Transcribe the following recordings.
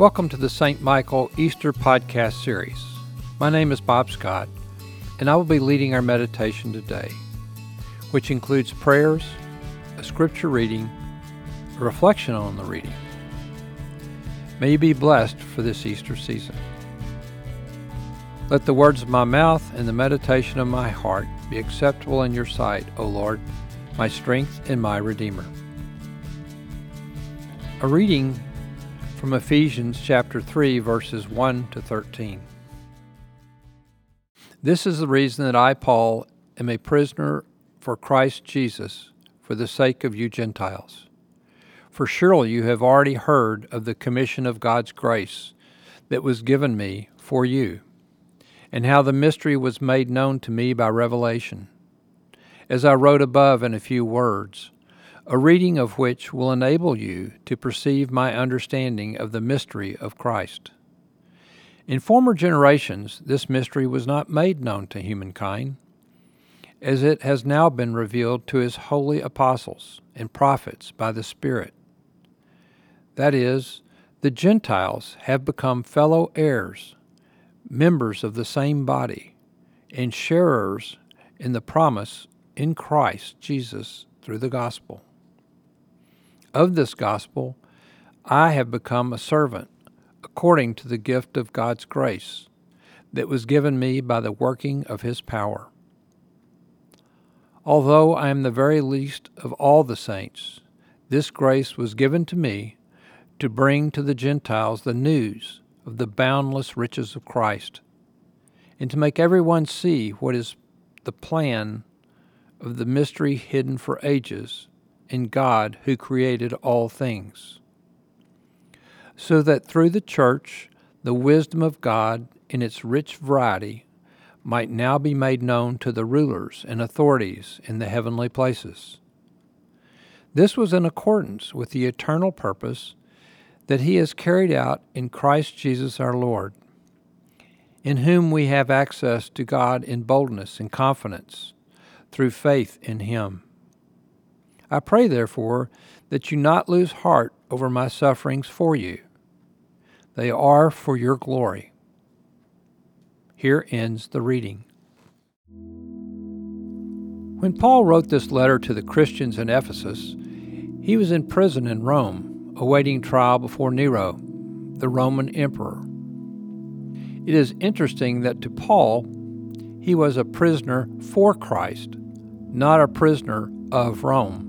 Welcome to the St. Michael Easter podcast series. My name is Bob Scott, and I will be leading our meditation today, which includes prayers, a scripture reading, a reflection on the reading. May you be blessed for this Easter season. Let the words of my mouth and the meditation of my heart be acceptable in your sight, O Lord, my strength and my Redeemer. A reading from Ephesians chapter 3, verses 1 to 13. This is the reason that I, Paul, am a prisoner for Christ Jesus for the sake of you Gentiles. For surely you have already heard of the commission of God's grace that was given me for you, and how the mystery was made known to me by revelation, as I wrote above in a few words, a reading of which will enable you to perceive my understanding of the mystery of Christ. In former generations, this mystery was not made known to humankind, as it has now been revealed to his holy apostles and prophets by the Spirit. That is, the Gentiles have become fellow heirs, members of the same body, and sharers in the promise in Christ Jesus through the gospel. Of this gospel, I have become a servant according to the gift of God's grace that was given me by the working of his power. Although I am the very least of all the saints, this grace was given to me to bring to the Gentiles the news of the boundless riches of Christ, and to make everyone see what is the plan of the mystery hidden for ages in God who created all things, so that through the church the wisdom of God in its rich variety might now be made known to the rulers and authorities in the heavenly places. This was in accordance with the eternal purpose that he has carried out in Christ Jesus our Lord, in whom we have access to God in boldness and confidence through faith in him. I pray, therefore, that you not lose heart over my sufferings for you. They are for your glory. Here ends the reading. When Paul wrote this letter to the Christians in Ephesus, he was in prison in Rome, awaiting trial before Nero, the Roman emperor. It is interesting that to Paul, he was a prisoner for Christ, not a prisoner of Rome.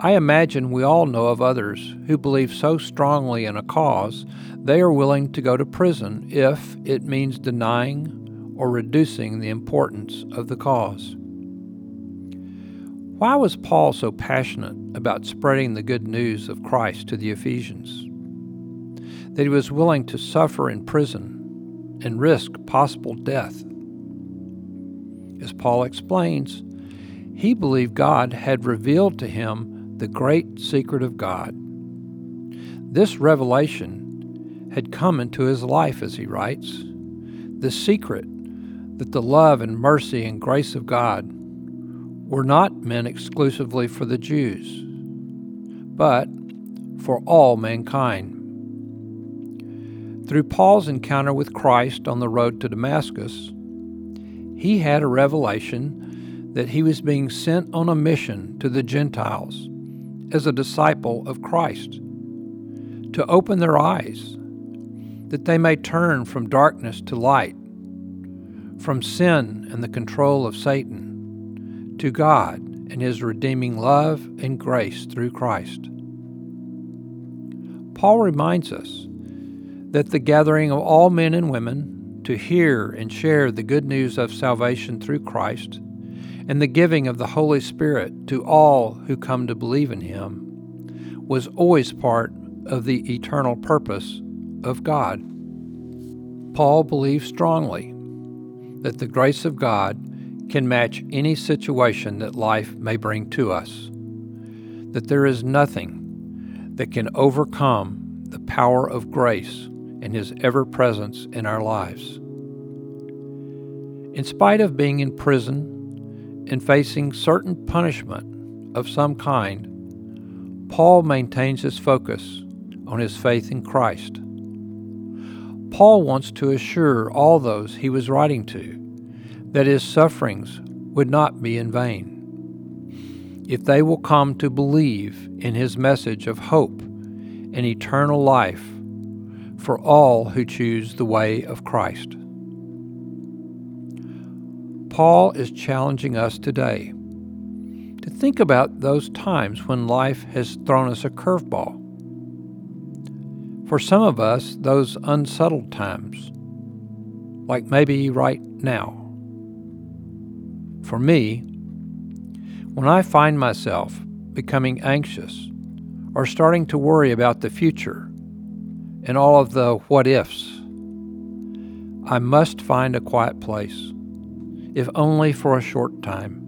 I imagine we all know of others who believe so strongly in a cause, they are willing to go to prison if it means denying or reducing the importance of the cause. Why was Paul so passionate about spreading the good news of Christ to the Ephesians? That he was willing to suffer in prison and risk possible death. As Paul explains, he believed God had revealed to him the great secret of God. This revelation had come into his life, as he writes, the secret that the love and mercy and grace of God were not meant exclusively for the Jews, but for all mankind. Through Paul's encounter with Christ on the road to Damascus, he had a revelation that he was being sent on a mission to the Gentiles as a disciple of Christ, to open their eyes, that they may turn from darkness to light, from sin and the control of Satan, to God and his redeeming love and grace through Christ. Paul reminds us that the gathering of all men and women to hear and share the good news of salvation through Christ and the giving of the Holy Spirit to all who come to believe in him was always part of the eternal purpose of God. Paul believed strongly that the grace of God can match any situation that life may bring to us, that there is nothing that can overcome the power of grace and his ever-presence in our lives. In spite of being in prison and facing certain punishment of some kind, Paul maintains his focus on his faith in Christ. Paul wants to assure all those he was writing to that his sufferings would not be in vain, if they will come to believe in his message of hope and eternal life for all who choose the way of Christ. Paul is challenging us today to think about those times when life has thrown us a curveball. For some of us, those unsettled times, like maybe right now. For me, when I find myself becoming anxious or starting to worry about the future and all of the what-ifs, I must find a quiet place, if only for a short time,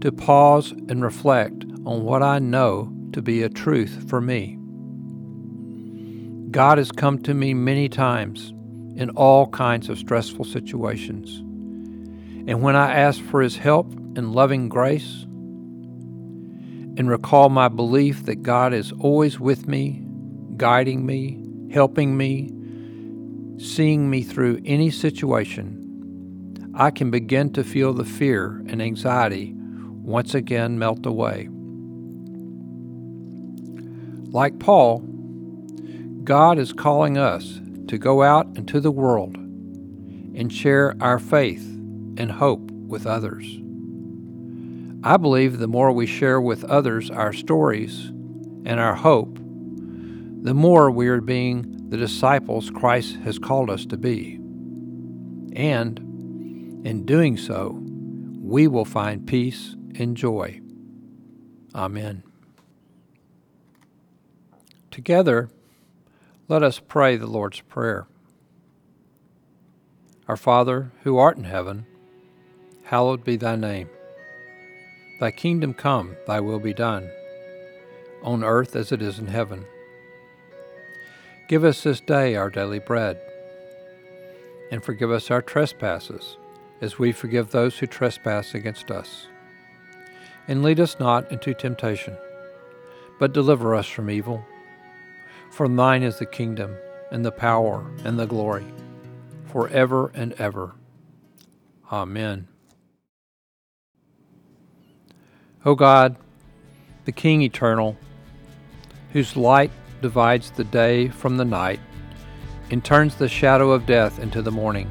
to pause and reflect on what I know to be a truth for me. God has come to me many times in all kinds of stressful situations, and when I ask for His help and loving grace, and recall my belief that God is always with me, guiding me, helping me, seeing me through any situation, I can begin to feel the fear and anxiety once again melt away. Like Paul, God is calling us to go out into the world and share our faith and hope with others. I believe the more we share with others our stories and our hope, the more we are being the disciples Christ has called us to be. And in doing so, we will find peace and joy. Amen. Together, let us pray the Lord's Prayer. Our Father, who art in heaven, hallowed be thy name. Thy kingdom come, thy will be done, on earth as it is in heaven. Give us this day our daily bread, and forgive us our trespasses, as we forgive those who trespass against us. And lead us not into temptation, but deliver us from evil. For thine is the kingdom, and the power, and the glory, forever and ever. Amen. O God, the King eternal, whose light divides the day from the night, and turns the shadow of death into the morning,